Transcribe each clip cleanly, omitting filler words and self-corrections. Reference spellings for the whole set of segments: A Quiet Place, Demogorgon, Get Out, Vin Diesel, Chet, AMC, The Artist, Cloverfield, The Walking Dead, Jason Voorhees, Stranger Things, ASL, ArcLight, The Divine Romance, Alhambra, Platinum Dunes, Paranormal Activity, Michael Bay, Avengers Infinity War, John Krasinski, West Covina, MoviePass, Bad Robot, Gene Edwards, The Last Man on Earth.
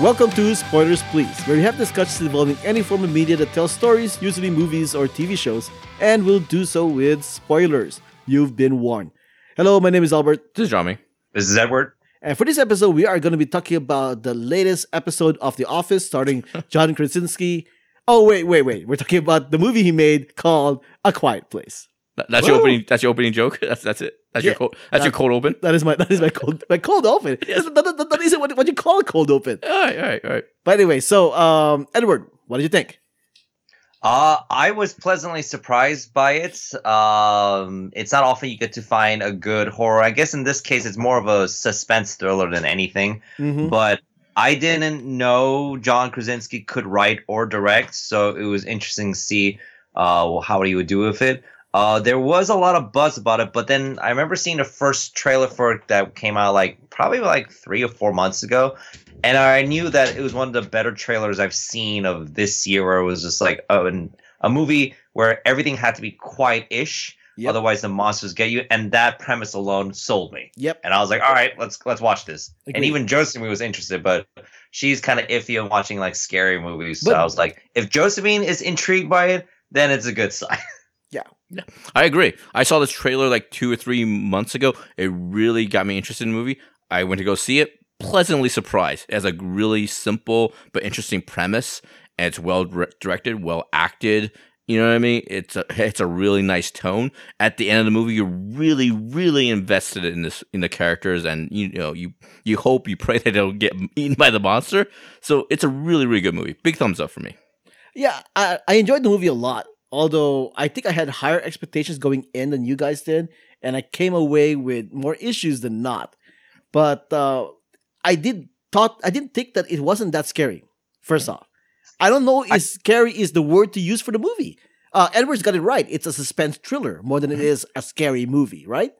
Welcome to Spoilers Please, where we have discussions involving any form of media that tells stories, usually movies or TV shows, and we'll do so with spoilers. You've been warned. Hello, my name is Albert. This is Jami. This is Edward. And for this episode, we are going to be talking about the latest episode of The Office, starring John Krasinski. Oh, wait. We're talking about the movie he made called A Quiet Place. That's your opening. That's your opening joke. That's it. Your cold open. That is my cold. My cold open. Yes. That isn't what you call a cold open. All right. But anyway, so Edward, what did you think? I was pleasantly surprised by it. It's not often you get to find a good horror. I guess in this case, it's more of a suspense thriller than anything. Mm-hmm. But I didn't know John Krasinski could write or direct, so it was interesting to see how he would do with it. There was a lot of buzz about it, but then I remember seeing the first trailer for it that came out probably 3 or 4 months ago. And I knew that it was one of the better trailers I've seen of this year, where it was just a movie where everything had to be quiet-ish. Yep. Otherwise, the monsters get you. And that premise alone sold me. Yep. And I was like, all right, let's watch this. Agreed. And even Josephine was interested, but she's kind of iffy on watching scary movies. So I was like, if Josephine is intrigued by it, then it's a good sign. Yeah, I agree. I saw this trailer 2 or 3 months ago. It really got me interested in the movie. I went to go see it. Pleasantly surprised. It has a really simple but interesting premise, and it's well directed, well acted. You know what I mean? It's a really nice tone. At the end of the movie, you're really, really invested in the characters, and you hope, you pray that they'll get eaten by the monster. So it's a really, really good movie. Big thumbs up for me. Yeah, I enjoyed the movie a lot. Although I think I had higher expectations going in than you guys did, and I came away with more issues than not. But I didn't think that it wasn't that scary. First off, I don't know if scary is the word to use for the movie. Edward's got it right. It's a suspense thriller more than it is a scary movie, right?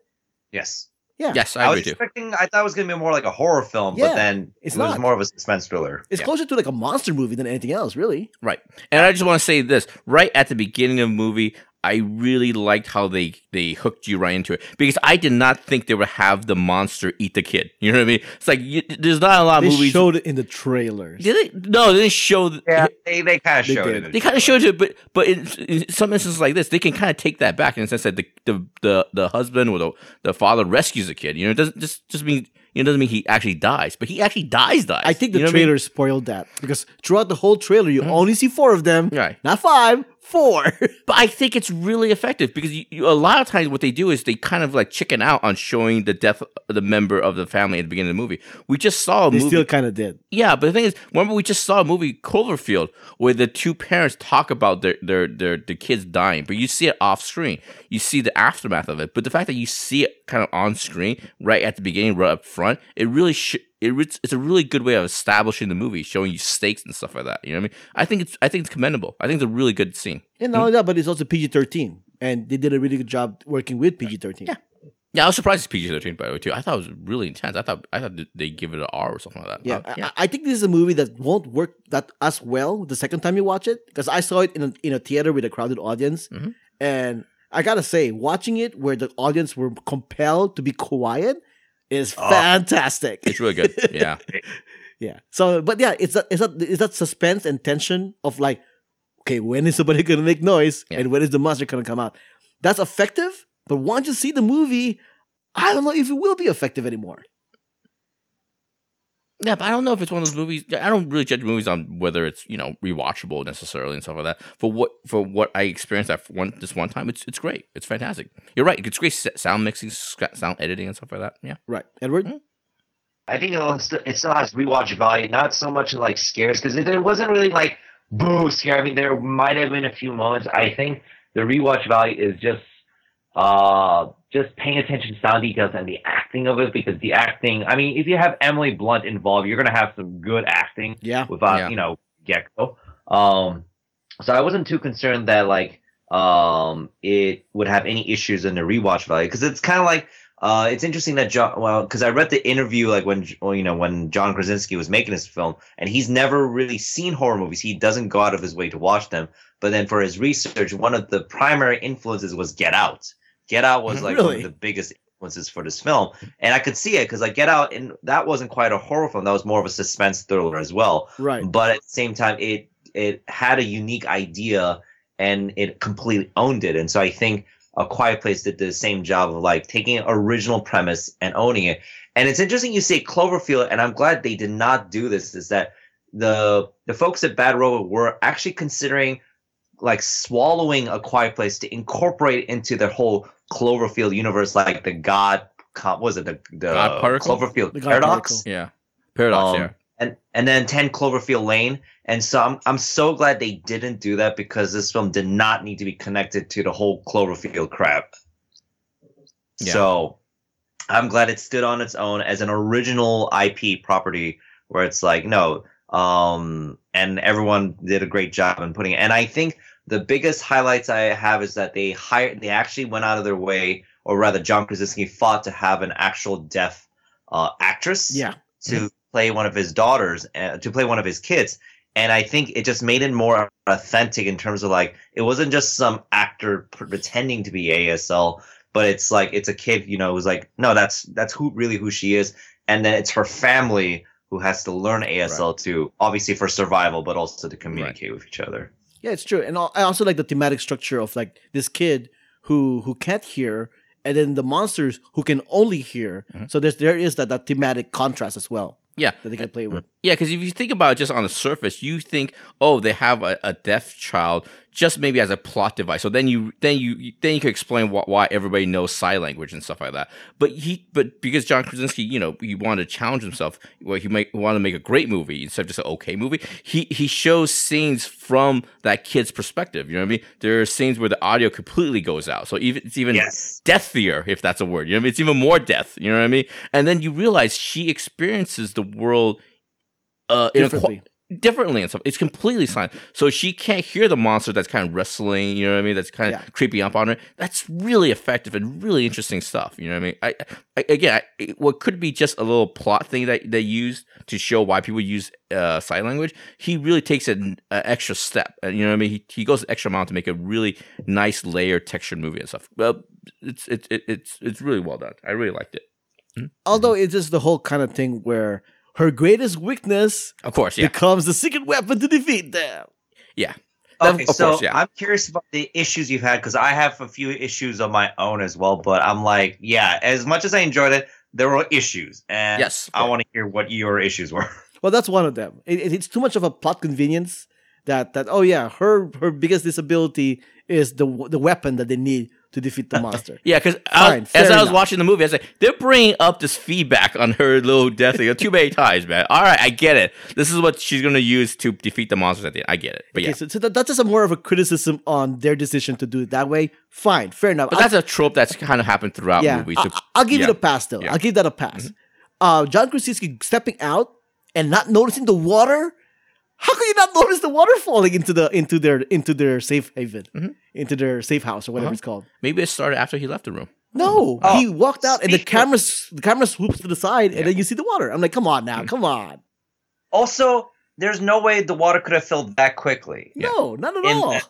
Yes. Yeah. Yes, I agree. I thought it was going to be more like a horror film, but then it was more of a suspense thriller. It's closer to a monster movie than anything else, really. Right. And I just want to say this. Right at the beginning of the movie, I really liked how they hooked you right into it, because I did not think they would have the monster eat the kid. You know what I mean? It's there's not a lot of movies. They showed it in the trailer. Did they? No, they didn't show. Yeah, they kind of showed it. They kind of showed it, but in some instances like this, they can kind of take that back in the sense that the husband or the father rescues the kid. You know, it doesn't just mean he actually dies, but he actually dies. I think the trailer spoiled that, because throughout the whole trailer, you only see four of them, right? Not five. Four. But I think it's really effective, because a lot of times what they do is they kind of chicken out on showing the death of the member of the family at the beginning of the movie. We just saw a movie. They still kind of did. Yeah, but the thing is, remember we just saw a movie, Cloverfield, where the two parents talk about their kids dying, but you see it off screen. You see the aftermath of it, but the fact that you see it kind of on screen right at the beginning, right up front, it really it's a really good way of establishing the movie, showing you stakes and stuff like that. You know what I mean? I think it's commendable. I think it's a really good scene. And not only that, but it's also PG-13, and they did a really good job working with PG-13. Yeah, I was surprised it's PG-13 by the way too. I thought it was really intense. I thought they give it an R or something like that. Yeah, I think this is a movie that won't work that as well the second time you watch it, because I saw it in a theater with a crowded audience, and I gotta say, watching it where the audience were compelled to be quiet is fantastic. It's really good. Yeah. Yeah. So, but yeah, it's that suspense and tension of okay, when is somebody going to make noise and when is the monster going to come out? That's effective, but once you see the movie, I don't know if it will be effective anymore. Yeah, but I don't know if it's one of those movies. I don't really judge movies on whether it's rewatchable necessarily and stuff like that. For what I experienced that one time, it's great. It's fantastic. You're right. It's great sound mixing, sound editing, and stuff like that. Yeah, right. Edward, I think it still has rewatch value. Not so much scares, because it wasn't really boo scare. I mean, there might have been a few moments. I think the rewatch value is just paying attention to sound details and the acting of it, because the acting, I mean, if you have Emily Blunt involved, you're going to have some good acting Gecko. So I wasn't too concerned that it would have any issues in the rewatch value, because it's kind of it's interesting that because I read the interview when John Krasinski was making his film, and he's never really seen horror movies. He doesn't go out of his way to watch them. But then for his research, one of the primary influences was Get Out. Get Out was really? One of the biggest influences for this film. And I could see it because, like, Get Out, and that wasn't quite a horror film. That was more of a suspense thriller as well. Right. But at the same time, it had a unique idea and it completely owned it. And so I think A Quiet Place did the same job of, like, taking an original premise and owning it. And it's interesting you say Cloverfield, and I'm glad they did not do this, is that the folks at Bad Robot were actually considering, like, swallowing A Quiet Place to incorporate into their whole Cloverfield universe, like the God, what was it, the God particle? Cloverfield the God paradox? Particle. Yeah, paradox. Yeah. And then 10 Cloverfield Lane. And so I'm so glad they didn't do that, because this film did not need to be connected to the whole Cloverfield crap. Yeah. So I'm glad it stood on its own as an original IP property where it's like, no. And everyone did a great job in putting it. And I think the biggest highlights I have is that they actually went out of their way, or rather John Krasinski fought to have an actual deaf actress to play one of his daughters, to play one of his kids. And I think it just made it more authentic in terms of, like, it wasn't just some actor pretending to be ASL, but it's like, it's a kid, you know, who's like, no, that's really who she is. And then it's her family who has to learn ASL too, obviously for survival, but also to communicate with each other. Yeah, it's true. And I also like the thematic structure of, like, this kid who can't hear, and then the monsters who can only hear. Mm-hmm. So there is that thematic contrast as well. Yeah, that they can play with. Yeah, because if you think about it just on the surface, you think, oh, they have a deaf child, just maybe as a plot device. So then you could explain why everybody knows sign language and stuff like that. But because John Krasinski, you know, he wanted to challenge himself. Well, he might want to make a great movie instead of just an okay movie. He shows scenes from that kid's perspective. You know what I mean? There are scenes where the audio completely goes out. So it's even deathier, if that's a word. You know what I mean? It's even more death. You know what I mean? And then you realize she experiences the world differently and stuff. It's completely silent. So she can't hear the monster that's kind of wrestling, you know what I mean? That's kind of creeping up on her. That's really effective and really interesting stuff, you know what I mean? What could be just a little plot thing that they used to show why people use sign language, he really takes an extra step. You know what I mean? He goes the extra mile to make a really nice layered textured movie and stuff. Well, it's really well done. I really liked it. Mm-hmm. Although it's just the whole kind of thing where her greatest weakness, of course, becomes the secret weapon to defeat them. Yeah. Okay, so I'm curious about the issues you've had, because I have a few issues of my own as well. But I'm like, as much as I enjoyed it, there were issues. And I want to hear what your issues were. Well, that's one of them. It's too much of a plot convenience that her biggest disability is the weapon that they need to defeat the monster. Yeah, because as I was watching the movie, I was like, they're bringing up this feedback on her little death thing too many times, man. All right, I get it. This is what she's going to use to defeat the monsters at the end. I get it. But yeah. Okay, so that's just more of a criticism on their decision to do it that way. Fine, fair enough. But that's a trope that's kind of happened throughout movies. So, I'll give it a pass, though. Yeah. I'll give that a pass. Mm-hmm. John Krasinski stepping out and not noticing the water. How could you not notice the water falling into their safe haven, into their safe house or whatever it's called? Maybe it started after he left the room. No, he walked out and the camera swoops to the side and then you see the water. I'm like, come on now, come on. Also, there's no way the water could have filled that quickly. No, not at all.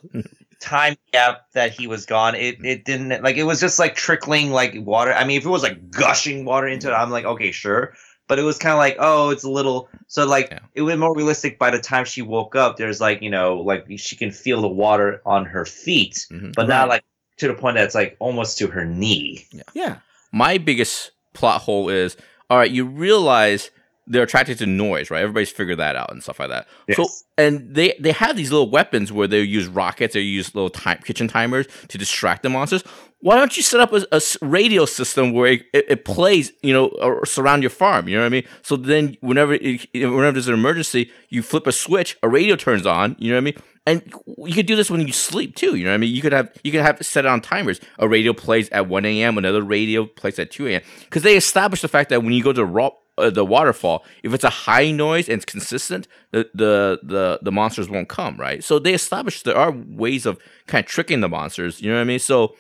Time gap that he was gone, it didn't, like, it was just like trickling like water. I mean, if it was like gushing water into it, I'm like, okay, sure. But it was kind of like, oh, it's a little... So, like, it was more realistic by the time she woke up. There's, like, you know, like, she can feel the water on her feet. Mm-hmm. But not, like, to the point that it's, like, almost to her knee. Yeah. My biggest plot hole is, all right, you realize they're attracted to noise, right? Everybody's figured that out and stuff like that. Yes. So, and they have these little weapons where they use rockets, they use little kitchen timers to distract the monsters. Why don't you set up a radio system where it plays, you know, or surround your farm? You know what I mean? So then whenever there's an emergency, you flip a switch, a radio turns on. You know what I mean? And you could do this when you sleep too. You know what I mean? You could have set it on timers. A radio plays at 1 a.m. Another radio plays at 2 a.m. Because they established the fact that when you go to the waterfall, if it's a high noise and it's consistent, the monsters won't come, right? So they established there are ways of kind of tricking the monsters. You know what I mean? So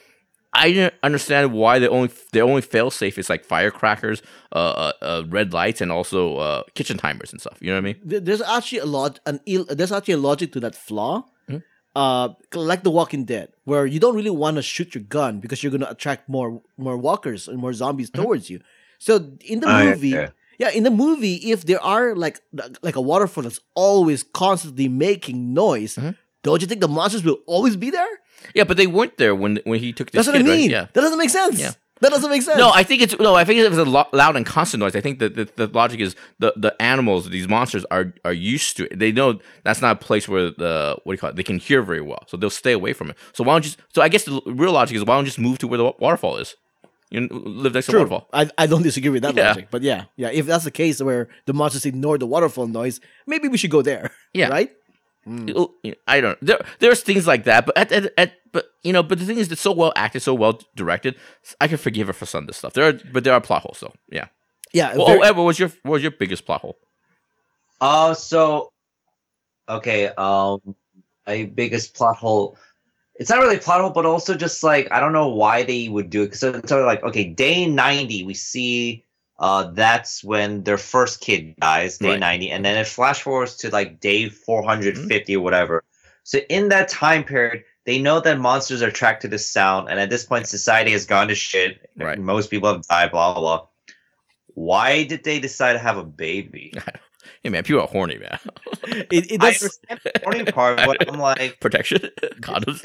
I didn't understand why their only fail-safe is like firecrackers, red lights, and also kitchen timers and stuff. You know what I mean? There's actually a logic to that flaw. Mm-hmm. like The Walking Dead, where you don't really want to shoot your gun because you're going to attract more walkers and more zombies towards you. So in the movie, in the movie, if there are like a waterfall that's always constantly making noise, don't you think the monsters will always be there? Yeah, but they weren't there when he took the kid, right? Yeah. That doesn't make sense. Yeah. That doesn't make sense. I think it's a loud and constant noise. I think that the logic is the animals, these monsters are used to it. They know that's not a place where they can hear very well, so they'll stay away from it. So why don't you? So I guess the real logic is why don't you just move to where the waterfall is? You live next to a waterfall. I don't disagree with that logic, but yeah. If that's the case where the monsters ignore the waterfall noise, maybe we should go there. Yeah, right. I don't. There's things like that, but the thing is, it's so well acted, so well directed. I can forgive it for some of this stuff. There are plot holes, though. Yeah. Well, Ed, what was your biggest plot hole? A biggest plot hole. It's not really a plot hole, but also just like I don't know why they would do it. So it's sort of like day 90, we see. That's when their first kid dies, day 90, and then it flash forwards to like day 450 or whatever. So in that time period, they know that monsters are attracted to this sound, and at this point, society has gone to shit. Right. Most people have died, blah, blah, blah. Why did they decide to have a baby? Hey, man, people are horny, man. I understand the horny part, but I'm like... Protection? Condoms?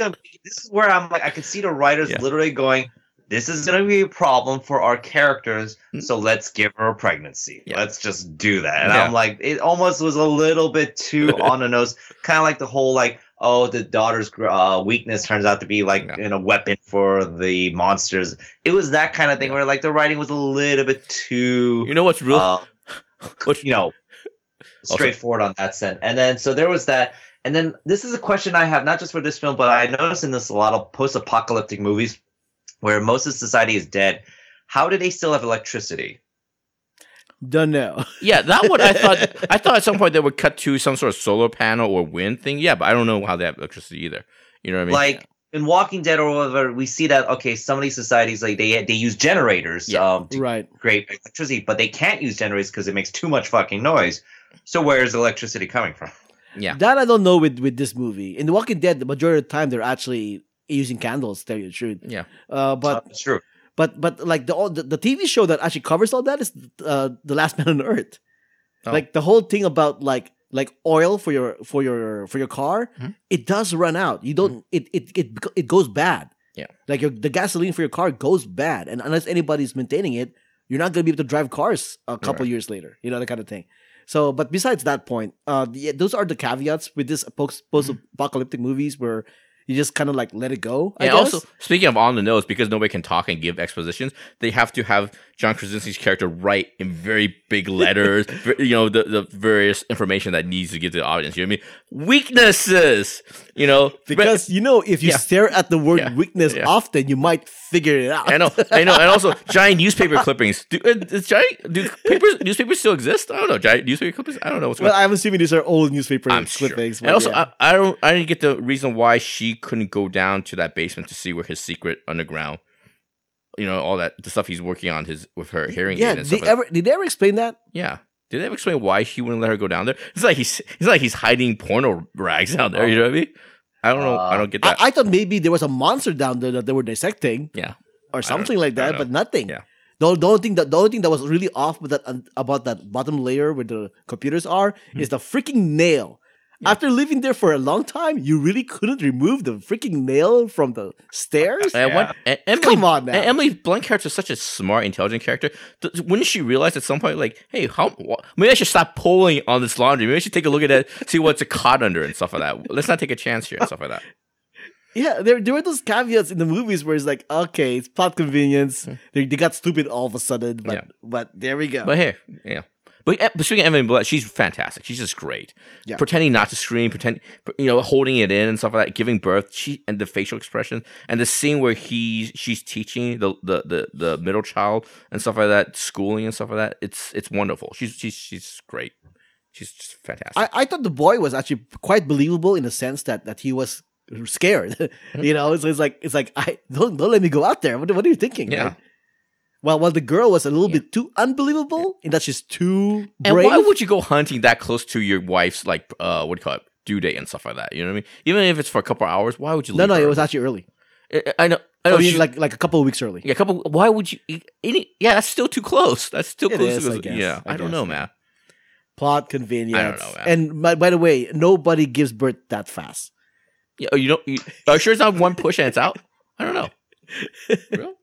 This is where I'm like, I can see the writers literally going... This is going to be a problem for our characters, so let's give her a pregnancy. Yeah. Let's just do that. And I'm like, it almost was a little bit too on the nose. Kind of like the whole, the daughter's weakness turns out to be, a weapon for the monsters. It was that kind of thing where, the writing was a little bit too... You know what's real? Straightforward on that sense. And then, so there was that. And then this is a question I have, not just for this film, but I notice in this a lot of post-apocalyptic movies, where most of society is dead, how do they still have electricity? Don't know. Yeah, that one I thought at some point they would cut to some sort of solar panel or wind thing. Yeah, but I don't know how they have electricity either. You know what I mean? In Walking Dead or whatever, we see that some of these societies they use generators to create electricity, but they can't use generators because it makes too much fucking noise. So where is electricity coming from? Yeah, that I don't know with this movie. In The Walking Dead, the majority of the time they're actually using candles, to tell you the truth. Yeah. But that's true. But the TV show that actually covers all that is The Last Man on Earth. Oh. The whole thing about like oil for your car, it does run out. You don't it goes bad. Yeah. The gasoline for your car goes bad, and unless anybody's maintaining it, you're not going to be able to drive cars a couple years later. You know, that kind of thing. So, but besides that point, those are the caveats with this post-apocalyptic movies where you just kind of let it go. And also, speaking of on the nose, because nobody can talk and give expositions, they have to have John Krasinski's character write in very big letters, the various information that needs to give to the audience. You know what I mean? Weaknesses, Because, if you stare at the word weakness often, you might figure it out. I know. And also, giant newspaper clippings. Do newspapers still exist? I don't know. Giant newspaper clippings? I don't know what's going on. Well, I'm assuming these are old newspaper clippings. Sure. And also, I didn't get the reason why she couldn't go down to that basement to see where his secret underground, all that the stuff he's working on with her hearing aid and stuff. Did they ever explain that? Yeah. Did they ever explain why he wouldn't let her go down there? It's like he's hiding porno rags down there, you know what I mean? I don't know. I don't get that. I thought maybe there was a monster down there that they were dissecting. Yeah. Or something like that, but nothing. Yeah. The only thing that was really off with that about that bottom layer where the computers are is the freaking nail. After living there for a long time, you really couldn't remove the freaking nail from the stairs? Come on now. Emily Blunt character is such a smart, intelligent character. Wouldn't she realize at some point, hey, maybe I should stop pulling on this laundry. Maybe I should take a look at it, see what's caught under and stuff like that. Let's not take a chance here and stuff like that. Yeah, there were those caveats in the movies where it's like, okay, it's plot convenience. They got stupid all of a sudden, but there we go. But hey, yeah. But speaking of Emily Blunt, she's fantastic. She's just great. Yeah. Pretending not to scream, holding it in and stuff like that, giving birth, and the facial expression, and the scene where she's teaching the middle child and stuff like that, schooling and stuff like that. It's wonderful. She's great. She's just fantastic. I thought the boy was actually quite believable in the sense that he was scared. So it's like I don't let me go out there. What are you thinking? Yeah. Right? Well, the girl was a little bit too unbelievable in that she's too brave. And why would you go hunting that close to your wife's, due date and stuff like that. You know what I mean? Even if it's for a couple of hours, why would you leave? No, it was actually early. I know. So like a couple of weeks early. Yeah, a couple. Why would you? Yeah, that's still too close. That's still it close. Is, to, I guess. Yeah, I don't know, man. Plot convenience. I don't know, man. And by the way, nobody gives birth that fast. Yeah, you don't. Are you sure it's not one push and it's out? I don't know. Real?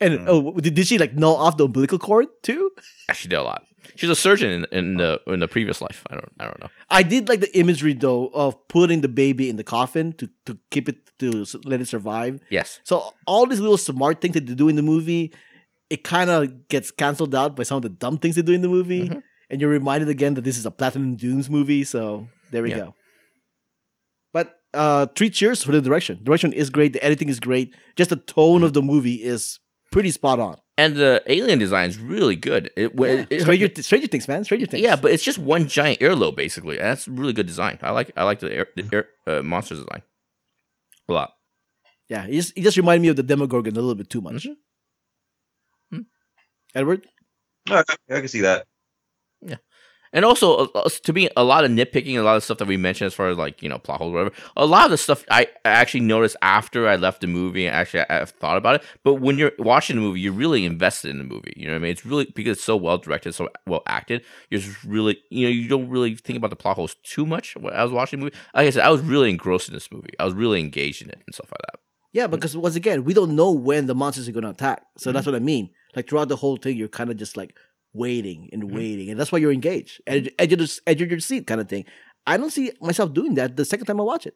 And did she like gnaw off the umbilical cord too? Yeah, she did a lot. She's a surgeon in the previous life. I don't know. I did like the imagery though of putting the baby in the coffin to keep it to let it survive. Yes. So all these little smart things that they do in the movie, it kind of gets canceled out by some of the dumb things they do in the movie, mm-hmm. and you're reminded again that this is a Platinum Dunes movie. So there we go. But 3 cheers for the direction. Direction is great. The editing is great. Just the tone of the movie is pretty spot on. And the alien design is really good. Stranger Things, man. Stranger Things. Yeah, but it's just one giant earlobe, basically. And that's really good design. I like the monster design a lot. Yeah, it just reminded me of the Demogorgon a little bit too much. Mm-hmm. Edward? No, I can see that. Yeah. And also, to me, a lot of nitpicking, a lot of stuff that we mentioned as far as, like, you know, plot holes or whatever, a lot of the stuff I actually noticed after I left the movie, and actually I've thought about it, but when you're watching the movie, you're really invested in the movie, you know what I mean? It's really, because it's so well-directed, so well-acted, you're just really, you know, you don't really think about the plot holes too much when I was watching the movie. Like I said, I was really engrossed in this movie. I was really engaged in it and stuff like that. Yeah, because once again, we don't know when the monsters are going to attack, so that's what I mean. Like, throughout the whole thing, you're kind of just like, waiting, and that's why you're engaged, edge of your seat kind of thing. I don't see myself doing that the second time I watch it,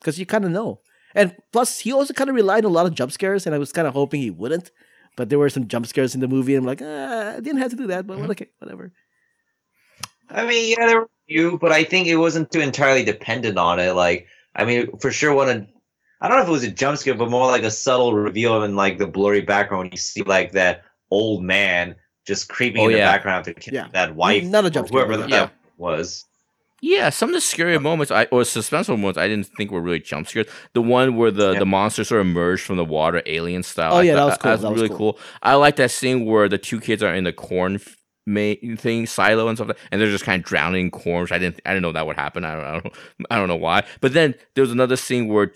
because you kind of know. And plus, he also kind of relied on a lot of jump scares, and I was kind of hoping he wouldn't, but there were some jump scares in the movie, and I'm like, I didn't have to do that, but okay, whatever. I mean, yeah, there were a few, but I think it wasn't too entirely dependent on it. Like, I mean, for sure, I don't know if it was a jump scare, but more like a subtle reveal in like the blurry background when you see like that old man just creeping in the background after killing that wife, not a jump scare, whoever that was. Yeah, some of the scary moments or suspenseful moments I didn't think were really jump scares. The one where the monster sort of emerged from the water, alien style. Oh, that was cool. That was really cool. I like that scene where the 2 kids are in the corn thing, silo and stuff, and they're just kind of drowning in corn, which I didn't know that would happen. I don't know why. But then there was another scene where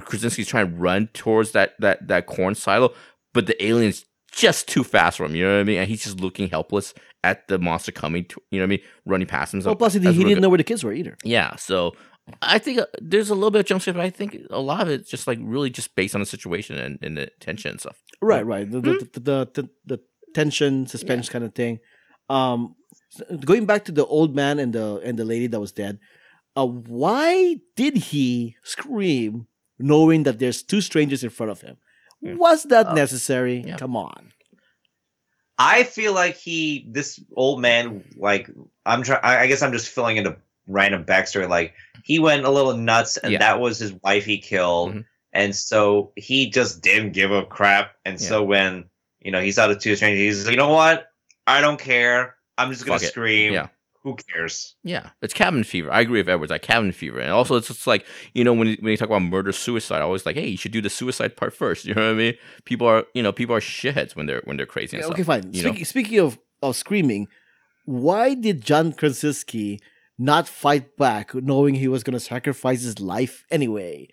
Krasinski's trying to run towards that corn silo, but the aliens just too fast for him, you know what I mean? And he's just looking helpless at the monster coming, you know what I mean? Running past himself. Well, plus he didn't know where the kids were either. Yeah, so I think there's a little bit of jump scare, but I think a lot of it's just like really just based on the situation and the tension and stuff. Right. The tension, suspense kind of thing. Going back to the old man and the lady that was dead, why did he scream knowing that there's 2 strangers in front of him? Was that necessary? Yeah. Come on. I feel like this old man, like, I guess I'm just filling in a random backstory. Like, he went a little nuts, and that was his wife he killed. Mm-hmm. And so he just didn't give a crap. And so when, you know, he saw the 2 strangers, he's like, you know what? I don't care. I'm just going to scream. Yeah. Who cares? Yeah, it's cabin fever. I agree with Edwards. Like cabin fever, and also it's just like, you know, when you talk about murder suicide, I always like, hey, you should do the suicide part first. You know what I mean? People are shitheads when they're crazy. And stuff, fine. Speaking of screaming, why did John Krasinski not fight back, knowing he was going to sacrifice his life anyway?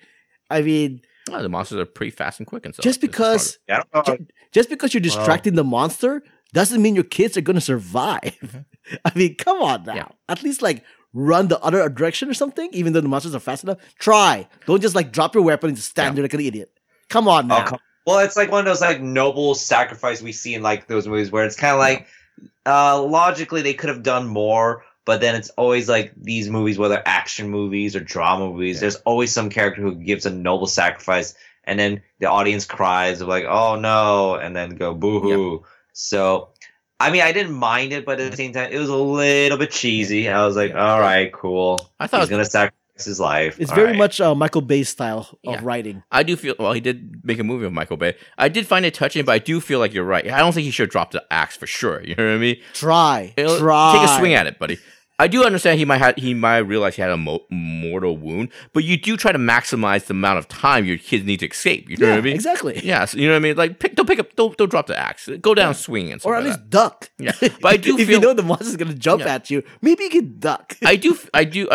I mean, the monsters are pretty fast and quick and stuff. Just because you're distracting the monster doesn't mean your kids are going to survive. Mm-hmm. I mean, come on now. Yeah. At least, like, run the other direction or something, even though the monsters are fast enough. Try. Don't just, like, drop your weapon and just stand there like an idiot. Come on now. Well, it's like one of those, like, noble sacrifice we see in, like, those movies where it's kind of like, logically, they could have done more, but then it's always, like, these movies, whether action movies or drama movies, there's always some character who gives a noble sacrifice, and then the audience cries of, like, oh, no, and then go boo-hoo. Yep. So, I mean, I didn't mind it, but at the same time, it was a little bit cheesy. I was like, all right, cool. I thought he's going to sacrifice his life. It's very much Michael Bay style of writing. I do feel, well, he did make a movie with Michael Bay. I did find it touching, but I do feel like you're right. I don't think he should drop the axe for sure. You know what I mean? Try. Take a swing at it, buddy. I do understand he might realize he had a mortal wound, but you do try to maximize the amount of time your kids need to escape. You know what I mean? Exactly. Yeah, so you know what I mean. Like, don't drop the axe. Go down swinging, and stuff or at like least that. Duck. Yeah, but I do. If you know the monster's gonna jump at you, maybe you can duck. I do. I do.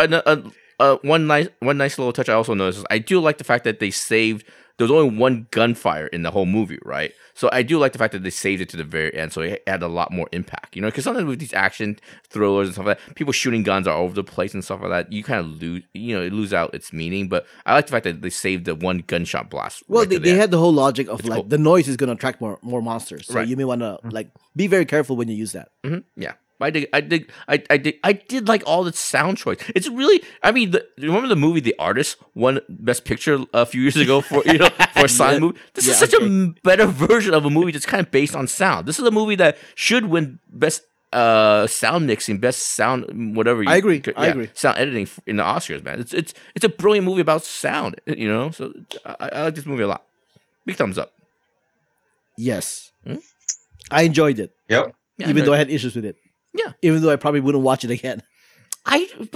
One nice little touch I also noticed is I do like the fact that they saved. There was only one gunfire in the whole movie, right? So I do like the fact that they saved it to the very end, so it had a lot more impact, you know? Because sometimes with these action thrillers and stuff like that, people shooting guns all over the place and stuff like that, you kind of lose, you know, it loses out its meaning. But I like the fact that they saved the one gunshot blast. Well, right, they had the whole logic of, it's like, cool. The noise is going to attract more monsters, so right. You may want to, like, be very careful when you use that. Mm-hmm. Yeah. I did like all the sound choice. It's really, I mean, remember the movie The Artist won Best Picture a few years ago for a silent movie? This is such a better version of a movie that's kind of based on sound. This is a movie that should win Best Sound Mixing, Best Sound, whatever. I agree. Sound editing in the Oscars, man. It's a brilliant movie about sound, you know? So I like this movie a lot. Big thumbs up. Yes. I enjoyed it. Yep. Yeah, even though I had issues with it. Yeah, even though I probably wouldn't watch it again. I've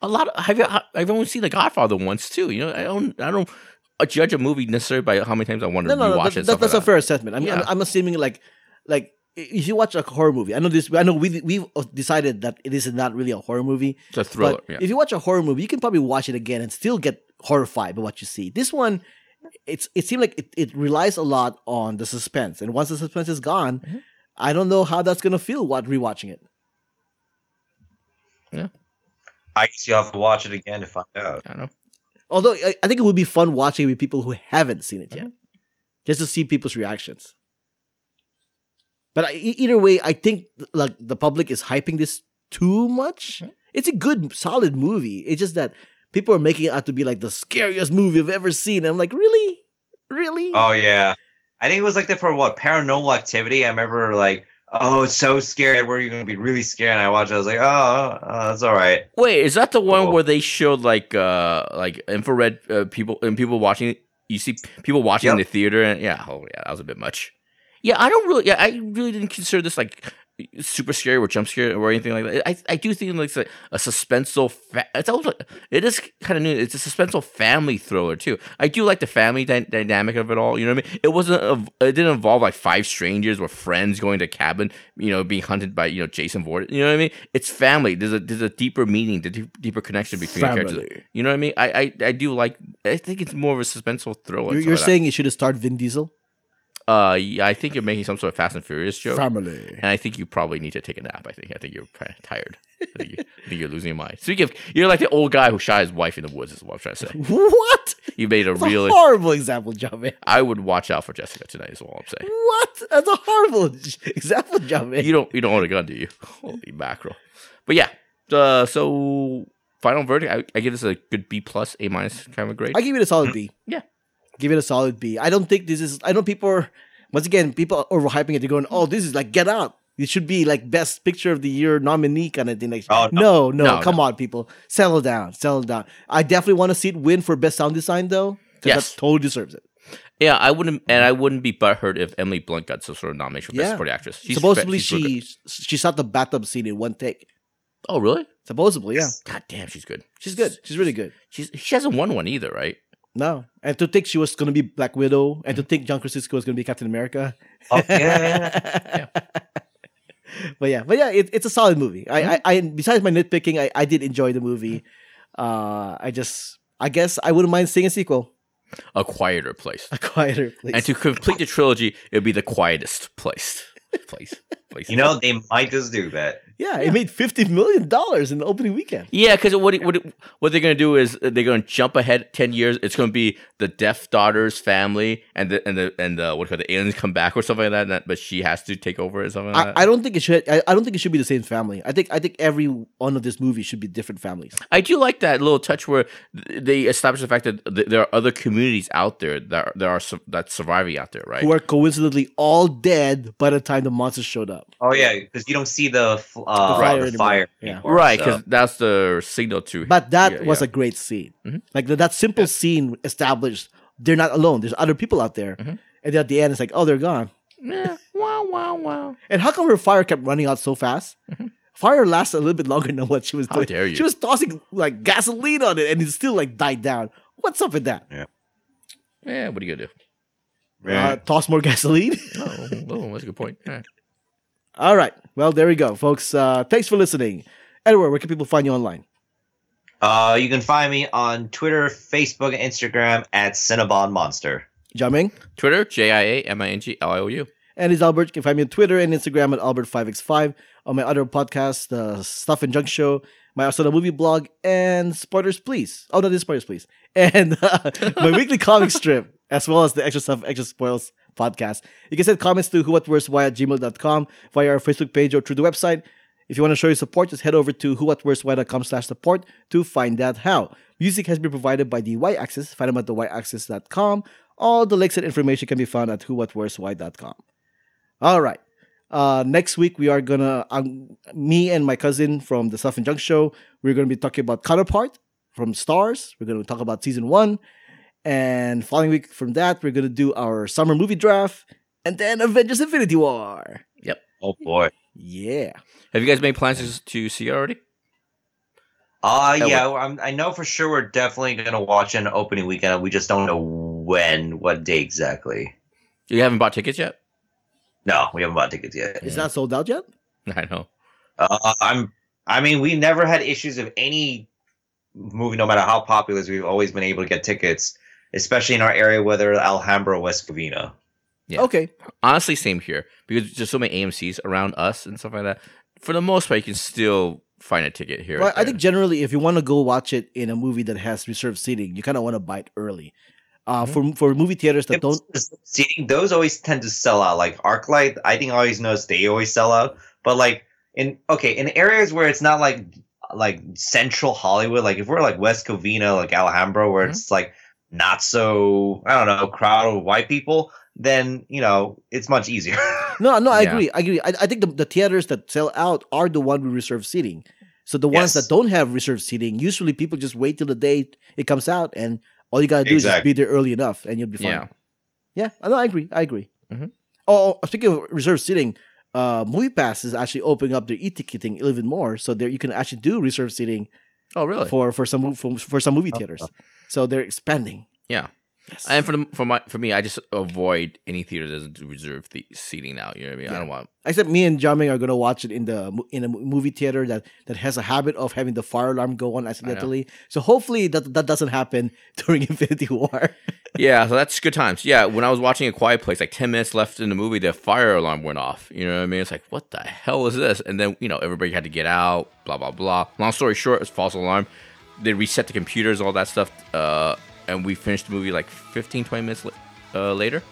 only seen The Godfather once too. You know, I don't judge a movie necessarily by how many times I want to rewatch it. That's a fair assessment. I'm assuming like if you watch a horror movie, I know we've decided that it is not really a horror movie. It's a thriller. But if you watch a horror movie, you can probably watch it again and still get horrified by what you see. This one, it seemed like it relies a lot on the suspense, and once the suspense is gone. Mm-hmm. I don't know how that's going to feel while rewatching it. Yeah. I guess you'll have to watch it again to find out. I don't know. Although, I think it would be fun watching it with people who haven't seen it yet. Just to see people's reactions. But either way, I think like the public is hyping this too much. Mm-hmm. It's a good, solid movie. It's just that people are making it out to be like the scariest movie I've ever seen. And I'm like, really? Really? Oh, yeah. I think it was like that for Paranormal Activity. I remember like, oh, it's so scary. Where you're going to be really scared. And I watched it. I was like, oh, that's all right. Wait, is that the one where they showed like infrared people and people watching? You see people watching in the theater, and that was a bit much. Yeah, I really didn't consider this like super scary or jump scare or anything like that. I do think it's like a suspenseful. It is kind of new. It's a suspenseful family thriller too. I do like the family dynamic of it all. You know what I mean? It didn't involve like five strangers or friends going to a cabin. You know, being hunted by Jason Voorhees. You know what I mean? It's family. There's a deeper meaning, deeper connection between the characters. You know what I mean? I do like. I think it's more of a suspenseful thriller. You're saying it should have starred Vin Diesel. I think you're making some sort of Fast and Furious joke. Family. And I think you probably need to take a nap. I think you're tired. I think you're losing your mind. Speaking of, you're like the old guy who shot his wife in the woods is what I'm trying to say. What? You made a horrible example, Jamin. I would watch out for Jessica tonight is all I'm saying. What? That's a horrible example, Jamin. You don't own a gun, do you? Holy mackerel. But yeah, so final verdict, I give this a good B+, A- kind of a grade. I give it a solid B. Yeah. Give it a solid B. I don't think this is... I know people are... Once again, people are overhyping it. They're going, oh, this is like Get Out. It should be like Best Picture of the Year nominee kind of thing. Like, oh, no. Come on, people. Settle down. I definitely want to see it win for Best Sound Design, though. Because that totally deserves it. Yeah, I wouldn't be butthurt if Emily Blunt got some sort of nomination for Best Supporting Actress. Supposedly, she shot the bathtub scene in one take. Oh, really? Supposedly, yeah. God damn, she's good. She's good. She's really good. She hasn't won one either, right? No, and to think she was going to be Black Widow, and to think John Krasinski was going to be Captain America. Oh, yeah. But yeah, it's a solid movie. I besides my nitpicking, I did enjoy the movie. I guess I wouldn't mind seeing a sequel. A quieter place. And to complete the trilogy, it'd be the quietest place. You know, they might just do that. Yeah, it made $50 million in the opening weekend. Yeah, because what they're going to do is they're going to jump ahead 10 years. It's going to be the deaf daughter's family and the aliens come back or something like that. But she has to take over or something like that. I don't think it should. I don't think it should be the same family. I think every one of this movie should be different families. I do like that little touch where they establish the fact that there are other communities out there that are surviving out there, right? Who are coincidentally all dead by the time the monsters showed up. Oh yeah, because you don't see the fire anymore, right? Because that's the signal to. But that was a great scene. Mm-hmm. Like that simple scene established they're not alone. There's other people out there, and at the end it's like, oh, they're gone. Yeah. Wow. And how come her fire kept running out so fast? Mm-hmm. Fire lasts a little bit longer than what she was doing. How dare you? She was tossing like gasoline on it, and it still like died down. What's up with that? Yeah. What are you gonna do? Toss more gasoline? Oh, that's a good point. All right. Well, there we go, folks. Thanks for listening. Edward, where can people find you online? You can find me on Twitter, Facebook, and Instagram at Cinnabon Monster. Jiaming? Twitter, JIAMINGLIOU. And it's Albert. You can find me on Twitter and Instagram at Albert5x5. On my other podcast, the Stuff and Junk Show, my Arsena Movie Blog, and Spoilers Please. Oh, that is Spoilers Please. And my weekly comic strip, as well as the Extra Stuff, Extra Spoils podcast. You can send comments to whowhatworsewhy@gmail.com via our Facebook page or through the website. If you want to show your support, just head over to whowhatworsewhy.com/support to find out how. Music has been provided by the Y-axis. Find them at the yaxis.com. All the links and information can be found at whowhatworsewhy.com. All right. Next week, we are going to, me and my cousin from the Stuff and Junk Show, we're going to be talking about Counterpart from Stars. We're going to talk about season 1. And following week from that, we're going to do our summer movie draft. And then Avengers Infinity War. Yep. Oh, boy. Yeah. Have you guys made plans to see it already? Yeah. I know for sure we're definitely going to watch an opening weekend. We just don't know when, what day exactly. You haven't bought tickets yet? No, we haven't bought tickets yet. It's not sold out yet? I know. I mean, we never had issues of any movie, no matter how popular it is. We've always been able to get tickets, especially in our area, whether Alhambra or West Covina. Yeah. Okay. Honestly, same here. Because there's so many AMCs around us and stuff like that. For the most part, you can still find a ticket here. Well, I think generally, if you want to go watch it in a movie that has reserved seating, you kind of want to buy it early. For movie theaters that don't seating, those always tend to sell out. Like ArcLight, I think I always notice they always sell out. But like in areas where it's not like central Hollywood, like if we're like West Covina, like Alhambra, where it's like not so crowded with white people, then it's much easier. No, I agree. I think the theaters that sell out are the one with reserved seating. So the ones that don't have reserved seating, usually people just wait till the day it comes out, and all you got to do is just be there early enough, and you'll be fine. Yeah. I agree. Mm-hmm. Oh, speaking of reserved seating, MoviePass is actually opening up their e-ticketing even more, so there you can actually do reserved seating. Oh, really? For some movie theaters, so they're expanding. Yeah. Yes. And for me, I just avoid any theater that doesn't reserve the seating now. You know what I mean? Yeah. I don't want. Except me and Jiaming are gonna watch it in a movie theater that has a habit of having the fire alarm go on accidentally. So hopefully that doesn't happen during Infinity War. Yeah, so that's good times. Yeah, when I was watching A Quiet Place, like 10 minutes left in the movie, the fire alarm went off. You know what I mean? It's like, what the hell is this? And then everybody had to get out. Blah blah blah. Long story short, it's false alarm. They reset the computers, all that stuff. And we finished the movie like 15, 20 minutes later.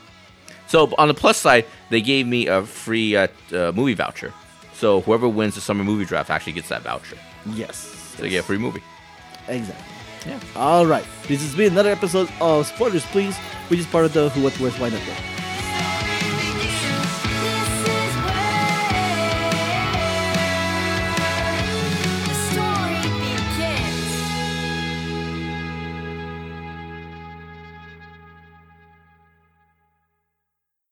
So on the plus side, they gave me a free movie voucher. So whoever wins the summer movie draft actually gets that voucher. Yes. So they get a free movie. Exactly. Yeah. All right. This has been another episode of Spoilers Please, which is part of the Who What Worth Why Network.